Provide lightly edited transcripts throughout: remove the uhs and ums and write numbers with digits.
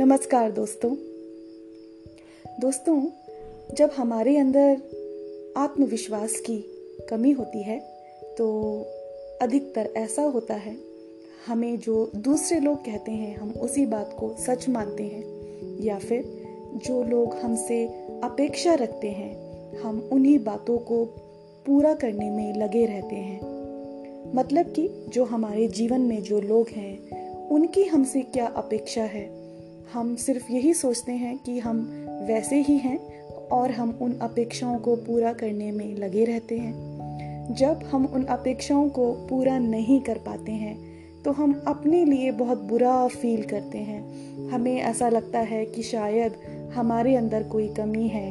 नमस्कार दोस्तों, जब हमारे अंदर आत्मविश्वास की कमी होती है तो अधिकतर ऐसा होता है हमें जो दूसरे लोग कहते हैं हम उसी बात को सच मानते हैं, या फिर जो लोग हमसे अपेक्षा रखते हैं हम उन्हीं बातों को पूरा करने में लगे रहते हैं। मतलब कि जो हमारे जीवन में जो लोग हैं उनकी हमसे क्या अपेक्षा है, हम सिर्फ यही सोचते हैं कि हम वैसे ही हैं और हम उन अपेक्षाओं को पूरा करने में लगे रहते हैं। जब हम उन अपेक्षाओं को पूरा नहीं कर पाते हैं तो हम अपने लिए बहुत बुरा फील करते हैं। हमें ऐसा लगता है कि शायद हमारे अंदर कोई कमी है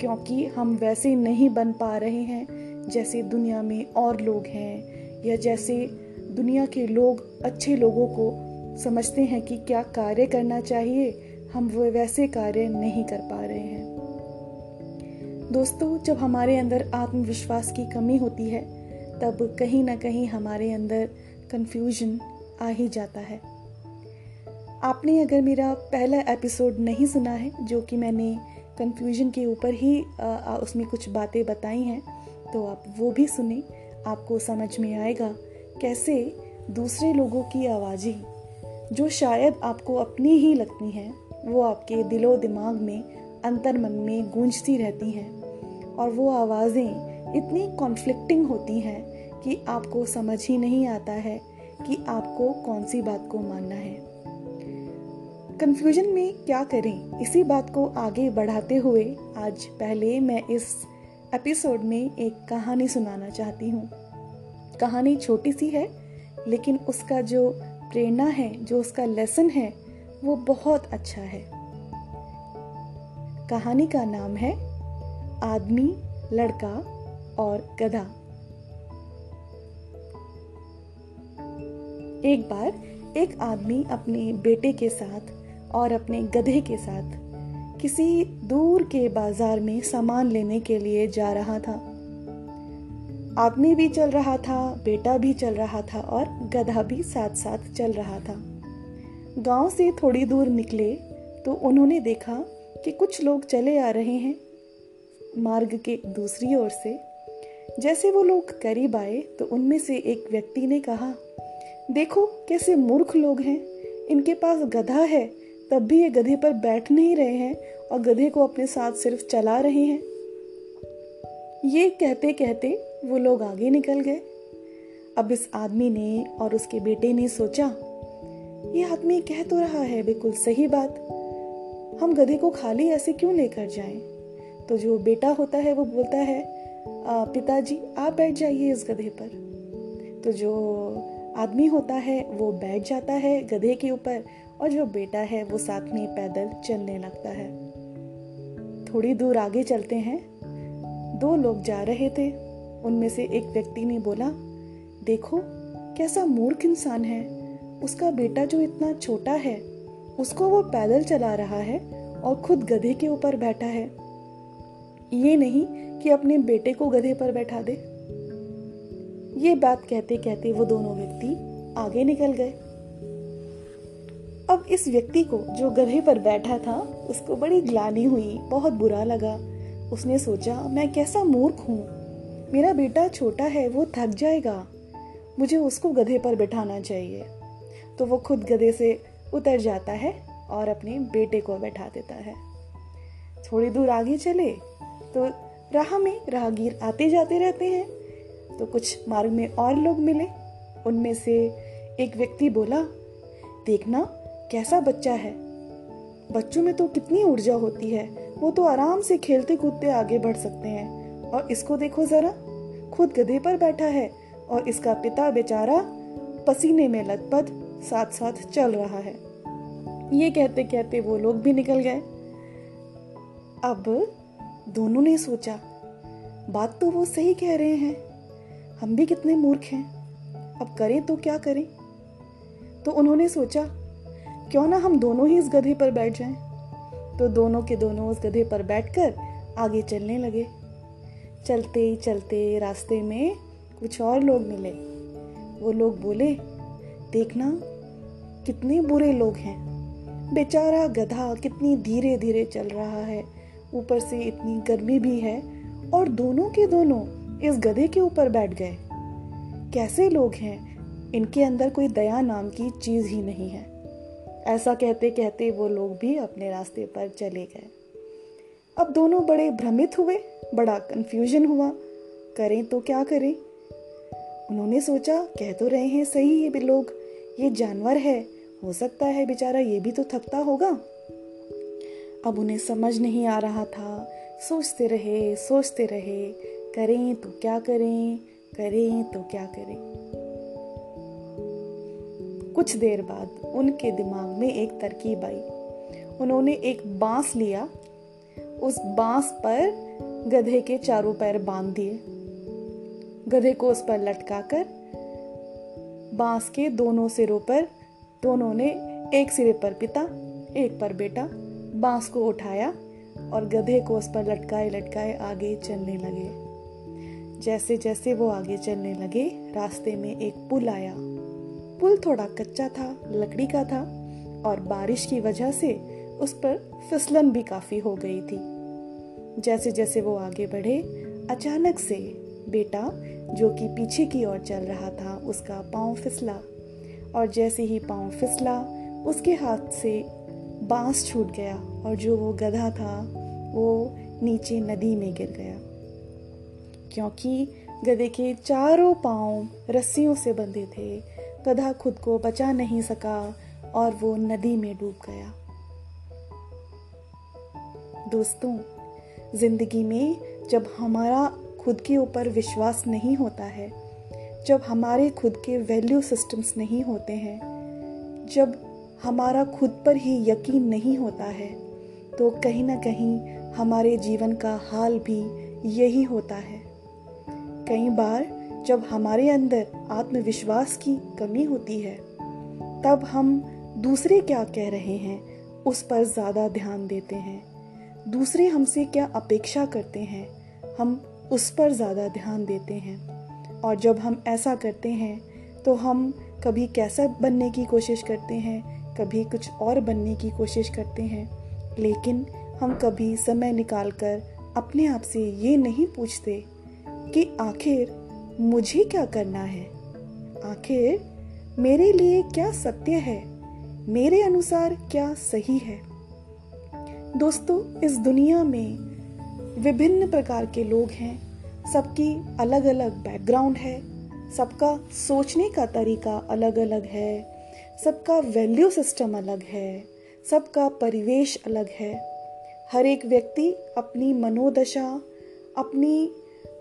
क्योंकि हम वैसे नहीं बन पा रहे हैं जैसे दुनिया में और लोग हैं, या जैसे दुनिया के लोग अच्छे लोगों को समझते हैं कि क्या कार्य करना चाहिए, हम वो वैसे कार्य नहीं कर पा रहे हैं। दोस्तों, जब हमारे अंदर आत्मविश्वास की कमी होती है तब कहीं ना कहीं हमारे अंदर कंफ्यूजन आ ही जाता है। आपने अगर मेरा पहला एपिसोड नहीं सुना है जो कि मैंने कंफ्यूजन के ऊपर ही उसमें कुछ बातें बताई हैं तो आप वो भी सुने, आपको समझ में आएगा कैसे दूसरे लोगों की आवाज़ें जो शायद आपको अपनी ही लगती हैं वो आपके दिलो दिमाग में, अंतर मन में गूंजती रहती हैं और वो आवाज़ें इतनी कॉन्फ्लिक्टिंग होती हैं कि आपको समझ ही नहीं आता है कि आपको कौन सी बात को मानना है। कन्फ्यूजन में क्या करें, इसी बात को आगे बढ़ाते हुए आज पहले मैं इस एपिसोड में एक कहानी सुनाना चाहती हूँ। कहानी छोटी सी है लेकिन उसका जो प्रेरणा है, जो उसका लेसन है वो बहुत अच्छा है। कहानी का नाम है आदमी, लड़का और गधा। एक बार एक आदमी अपने बेटे के साथ और अपने गधे के साथ किसी दूर के बाजार में सामान लेने के लिए जा रहा था। आदमी भी चल रहा था, बेटा भी चल रहा था और गधा भी साथ साथ चल रहा था। गांव से थोड़ी दूर निकले तो उन्होंने देखा कि कुछ लोग चले आ रहे हैं मार्ग के दूसरी ओर से। जैसे वो लोग करीब आए तो उनमें से एक व्यक्ति ने कहा, देखो कैसे मूर्ख लोग हैं, इनके पास गधा है तब भी ये गधे पर बैठ नहीं रहे हैं और गधे को अपने साथ सिर्फ चला रहे हैं। ये कहते कहते वो लोग आगे निकल गए। अब इस आदमी ने और उसके बेटे ने सोचा, ये आदमी कह तो रहा है बिल्कुल सही बात, हम गधे को खाली ऐसे क्यों लेकर जाएं? तो जो बेटा होता है वो बोलता है, पिताजी आप बैठ जाइए इस गधे पर। तो जो आदमी होता है वो बैठ जाता है गधे के ऊपर और जो बेटा है वो साथ में पैदल चलने लगता है। थोड़ी दूर आगे चलते हैं, दो लोग जा रहे थे, उनमें से एक व्यक्ति ने बोला, देखो कैसा मूर्ख इंसान है, उसका बेटा जो इतना छोटा है उसको वो पैदल चला रहा है और खुद गधे के ऊपर बैठा है, ये नहीं कि अपने बेटे को गधे पर बैठा दे। ये बात कहते कहते वो दोनों व्यक्ति आगे निकल गए। अब इस व्यक्ति को जो गधे पर बैठा था उसको बड़ी ग्लानि हुई, बहुत बुरा लगा। उसने सोचा, मैं कैसा मूर्ख हूँ, मेरा बेटा छोटा है वो थक जाएगा, मुझे उसको गधे पर बिठाना चाहिए। तो वो खुद गधे से उतर जाता है और अपने बेटे को बैठा देता है। थोड़ी दूर आगे चले तो राह में राहगीर आते जाते रहते हैं, तो कुछ मार्ग में और लोग मिले। उनमें से एक व्यक्ति बोला, देखना कैसा बच्चा है, बच्चों में तो कितनी ऊर्जा होती है, वो तो आराम से खेलते कूदते आगे बढ़ सकते हैं और इसको देखो जरा, खुद गधे पर बैठा है और इसका पिता बेचारा पसीने में लथपथ साथ साथ चल रहा है। ये कहते कहते वो लोग भी निकल गए। अब दोनों ने सोचा, बात तो वो सही कह रहे हैं, हम भी कितने मूर्ख हैं, अब करें तो क्या करें। तो उन्होंने सोचा, क्यों ना हम दोनों ही इस गधे पर बैठ जाएं। तो दोनों के दोनों उस गधे पर बैठकर आगे चलने लगे। चलते चलते रास्ते में कुछ और लोग मिले। वो लोग बोले, देखना कितने बुरे लोग हैं, बेचारा गधा कितनी धीरे धीरे चल रहा है, ऊपर से इतनी गर्मी भी है, और दोनों के दोनों इस गधे के ऊपर बैठ गए। कैसे लोग हैं, इनके अंदर कोई दया नाम की चीज़ ही नहीं है। ऐसा कहते कहते वो लोग भी अपने रास्ते पर चले गए। अब दोनों बड़े भ्रमित हुए, बड़ा कंफ्यूजन हुआ, करें तो क्या करें। उन्होंने सोचा, कह तो रहे हैं सही ये लोग, ये जानवर है, हो सकता है बेचारा ये भी तो थकता होगा। अब उन्हें समझ नहीं आ रहा था, सोचते रहे, करें तो क्या करें। कुछ देर बाद उनके दिमाग में एक तरकीब आई। उन्होंने एक बांस लिया, उस बांस पर गधे के चारों पैर बांध दिए, गधे को उस पर लटकाकर बांस के दोनों सिरों पर दोनों ने, एक सिरे पर पिता एक पर बेटा, बांस को उठाया और गधे को उस पर लटकाए आगे चलने लगे। जैसे जैसे वो आगे चलने लगे, रास्ते में एक पुल आया। पुल थोड़ा कच्चा था, लकड़ी का था, और बारिश की वजह से उस पर फिसलन भी काफ़ी हो गई थी। जैसे जैसे वो आगे बढ़े, अचानक से बेटा, जो कि पीछे की ओर चल रहा था, उसका पाँव फिसला, और जैसे ही पाँव फिसला, उसके हाथ से बांस छूट गया और जो वो गधा था वो नीचे नदी में गिर गया। क्योंकि गधे के चारों पांव रस्सियों से बंधे थे, गधा खुद को बचा नहीं सका और वो नदी में डूब गया। दोस्तों, जिंदगी में जब हमारा खुद के ऊपर विश्वास नहीं होता है, जब हमारे खुद के वैल्यू सिस्टम्स नहीं होते हैं, जब हमारा खुद पर ही यकीन नहीं होता है, तो कहीं ना कहीं हमारे जीवन का हाल भी यही होता है। कई बार जब हमारे अंदर आत्मविश्वास की कमी होती है, तब हम दूसरे क्या कह रहे हैं उस पर ज़्यादा ध्यान देते हैं, दूसरे हमसे क्या अपेक्षा करते हैं हम उस पर ज़्यादा ध्यान देते हैं। और जब हम ऐसा करते हैं तो हम कभी कैसा बनने की कोशिश करते हैं, कभी कुछ और बनने की कोशिश करते हैं, लेकिन हम कभी समय निकालकर अपने आप से ये नहीं पूछते कि आखिर मुझे क्या करना है, आखिर मेरे लिए क्या सत्य है, मेरे अनुसार क्या सही है। दोस्तों, इस दुनिया में विभिन्न प्रकार के लोग हैं, सबकी अलग अलग बैकग्राउंड है, सबका सोचने का तरीका अलग अलग है, सबका वैल्यू सिस्टम अलग है, सबका परिवेश अलग है। हर एक व्यक्ति अपनी मनोदशा, अपनी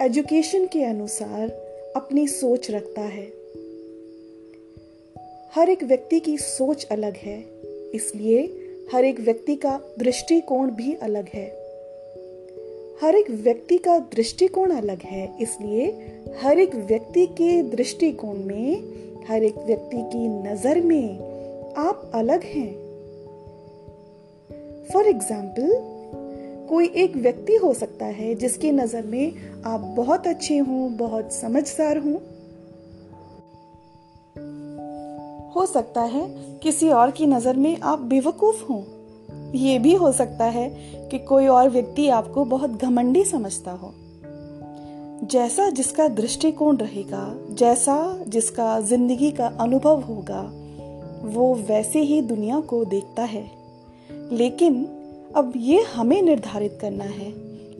एजुकेशन के अनुसार अपनी सोच रखता है। हर एक व्यक्ति की सोच अलग है, इसलिए हर एक व्यक्ति का दृष्टिकोण भी अलग है। हर एक व्यक्ति का दृष्टिकोण अलग है, इसलिए हर एक व्यक्ति के दृष्टिकोण में, हर एक व्यक्ति की नज़र में आप अलग हैं। फॉर एग्जाम्पल, कोई एक व्यक्ति हो सकता है जिसकी नज़र में आप बहुत अच्छे हों, बहुत समझदार हों। हो सकता है किसी और की नज़र में आप बेवकूफ़ हों। ये भी हो सकता है कि कोई और व्यक्ति आपको बहुत घमंडी समझता हो। जैसा जिसका दृष्टिकोण रहेगा, जैसा जिसका जिंदगी का अनुभव होगा, वो वैसे ही दुनिया को देखता है। लेकिन अब ये हमें निर्धारित करना है,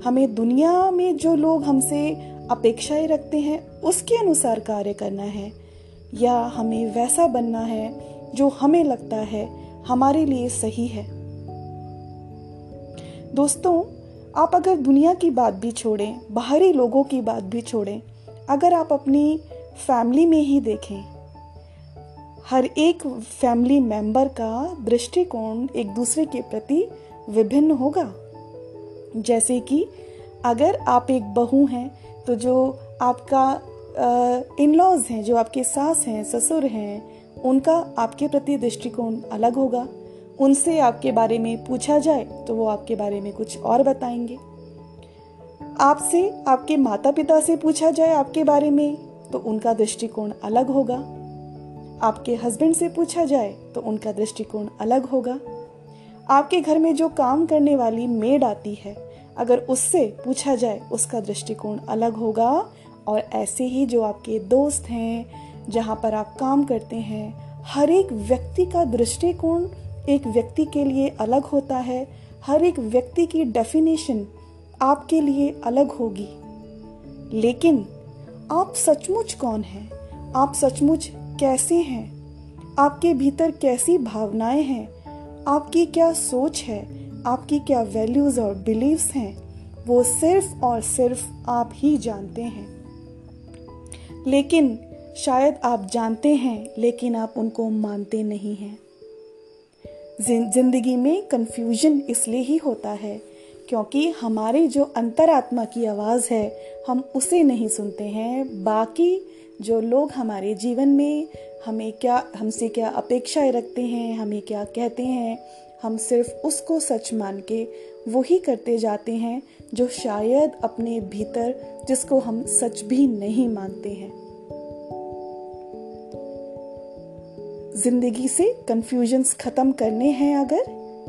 हमें दुनिया में जो लोग हमसे अपेक्षाएं रखते हैं उसके अनुसार कार्य करना है, या हमें वैसा बनना है जो हमें लगता है हमारे लिए सही है। दोस्तों, आप अगर दुनिया की बात भी छोड़ें, बाहरी लोगों की बात भी छोड़ें, अगर आप अपनी फैमिली में ही देखें, हर एक फैमिली मेंबर का दृष्टिकोण एक दूसरे के प्रति विभिन्न होगा। जैसे कि अगर आप एक बहू हैं, तो जो आपका इन-लॉज हैं, जो आपके सास हैं, ससुर हैं, उनका आपके प्रति दृष्टिकोण अलग होगा। उनसे आपके बारे में पूछा जाए तो वो आपके बारे में कुछ और बताएंगे। आपसे, आपके माता पिता से पूछा जाए आपके बारे में, तो उनका दृष्टिकोण अलग होगा। आपके हस्बैंड से पूछा जाए तो उनका दृष्टिकोण अलग होगा। आपके घर में जो काम करने वाली मेड आती है, अगर उससे पूछा जाए उसका दृष्टिकोण अलग होगा। और ऐसे ही जो आपके दोस्त हैं, जहाँ पर आप काम करते हैं, हर एक व्यक्ति का दृष्टिकोण एक व्यक्ति के लिए अलग होता है। हर एक व्यक्ति की डेफिनेशन आपके लिए अलग होगी। लेकिन आप सचमुच कौन हैं, आप सचमुच कैसे हैं, आपके भीतर कैसी भावनाएं हैं, आपकी क्या सोच है, आपकी क्या वैल्यूज़ और बिलीव्स हैं, वो सिर्फ और सिर्फ आप ही जानते हैं। लेकिन शायद आप जानते हैं, लेकिन आप उनको मानते नहीं हैं। जिंदगी में कंफ्यूजन इसलिए ही होता है क्योंकि हमारे जो अंतरात्मा की आवाज़ है, हम उसे नहीं सुनते हैं। बाकी जो लोग हमारे जीवन में हमसे क्या अपेक्षाएं रखते हैं, हमें क्या कहते हैं, हम सिर्फ उसको सच मान के वही करते जाते हैं जो शायद अपने भीतर, जिसको हम सच भी नहीं मानते हैं। जिंदगी से कन्फ्यूजन्स ख़त्म करने हैं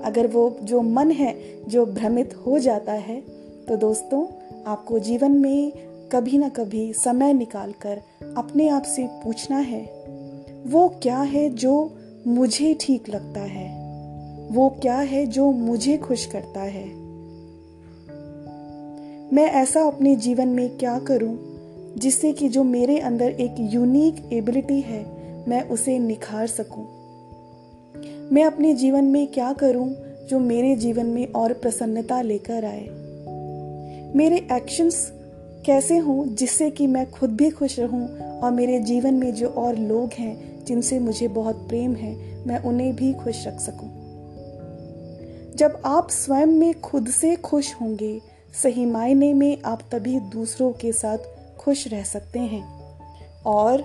अगर वो जो मन है जो भ्रमित हो जाता है, तो दोस्तों आपको जीवन में कभी ना कभी समय निकालकर अपने आप से पूछना है, वो क्या है जो मुझे ठीक लगता है, वो क्या है जो मुझे खुश करता है, मैं ऐसा अपने जीवन में क्या करूं जिससे कि जो मेरे अंदर एक यूनिक एबिलिटी है मैं उसे निखार सकूं। मैं अपने जीवन में क्या करूं जो मेरे जीवन में और प्रसन्नता लेकर आए। मेरे एक्शंस कैसे हों जिससे कि मैं खुद भी खुश रहूं और मेरे जीवन में जो और लोग हैं जिनसे मुझे बहुत प्रेम है, मैं उन्हें भी खुश रख सकूं। जब आप स्वयं में खुद से खुश होंगे, सही मायने में आप तभी दूसरों के साथ खुश रह सकते हैं। और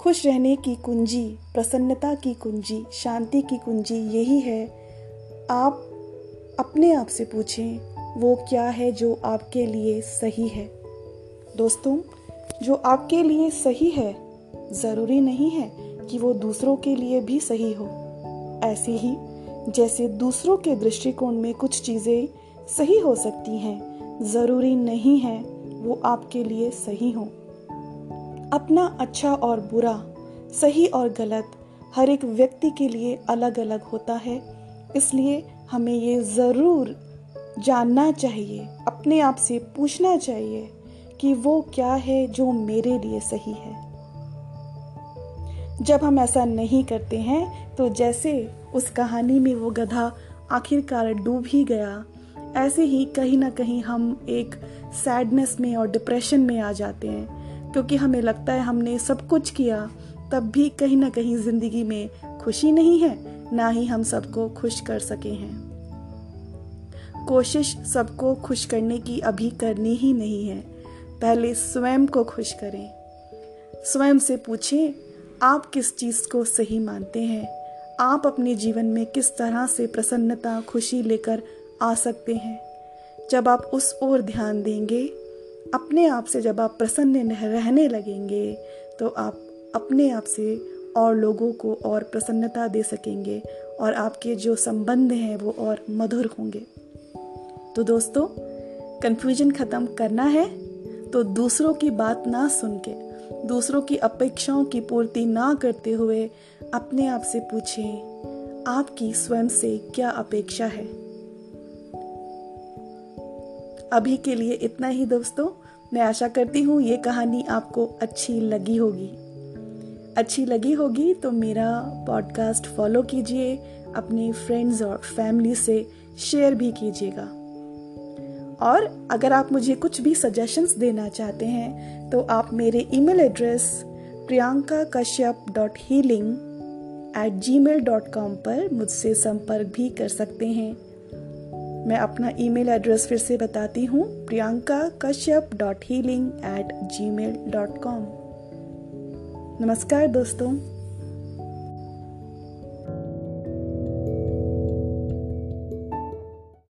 खुश रहने की कुंजी, प्रसन्नता की कुंजी, शांति की कुंजी यही है। आप अपने आप से पूछें, वो क्या है जो आपके लिए सही है। दोस्तों, जो आपके लिए सही है ज़रूरी नहीं है कि वो दूसरों के लिए भी सही हो। ऐसे ही जैसे दूसरों के दृष्टिकोण में कुछ चीज़ें सही हो सकती हैं, ज़रूरी नहीं है वो आपके लिए सही हो। अपना अच्छा और बुरा, सही और गलत हर एक व्यक्ति के लिए अलग अलग होता है, इसलिए हमें ये ज़रूर जानना चाहिए, अपने आप से पूछना चाहिए कि वो क्या है जो मेरे लिए सही है। जब हम ऐसा नहीं करते हैं तो जैसे उस कहानी में वो गधा आखिरकार डूब ही गया, ऐसे ही कहीं ना कहीं हम एक सैडनेस में और डिप्रेशन में आ जाते हैं, क्योंकि हमें लगता है हमने सब कुछ किया तब भी कहीं ना कहीं ज़िंदगी में खुशी नहीं है, ना ही हम सबको खुश कर सके हैं। कोशिश सबको खुश करने की अभी करनी ही नहीं है, पहले स्वयं को खुश करें। स्वयं से पूछें, आप किस चीज़ को सही मानते हैं, आप अपने जीवन में किस तरह से प्रसन्नता, खुशी लेकर आ सकते हैं। जब आप उस ओर ध्यान देंगे, अपने आप से जब आप प्रसन्न रहने लगेंगे, तो आप अपने आप से और लोगों को और प्रसन्नता दे सकेंगे और आपके जो संबंध हैं वो और मधुर होंगे। तो दोस्तों, कन्फ्यूजन ख़त्म करना है तो दूसरों की बात ना सुन के, दूसरों की अपेक्षाओं की पूर्ति ना करते हुए अपने आप से पूछें, आपकी स्वयं से क्या अपेक्षा है। अभी के लिए इतना ही दोस्तों। मैं आशा करती हूँ ये कहानी आपको अच्छी लगी होगी तो मेरा पॉडकास्ट फॉलो कीजिए, अपने फ्रेंड्स और फैमिली से शेयर भी कीजिएगा। और अगर आप मुझे कुछ भी सजेशंस देना चाहते हैं तो आप मेरे ईमेल एड्रेस priyankakashyap.healing@gmail.com पर मुझसे संपर्क भी कर सकते हैं। मैं अपना ईमेल एड्रेस फिर से बताती हूँ, priyankakashyap.healing@gmail.com। नमस्कार दोस्तों।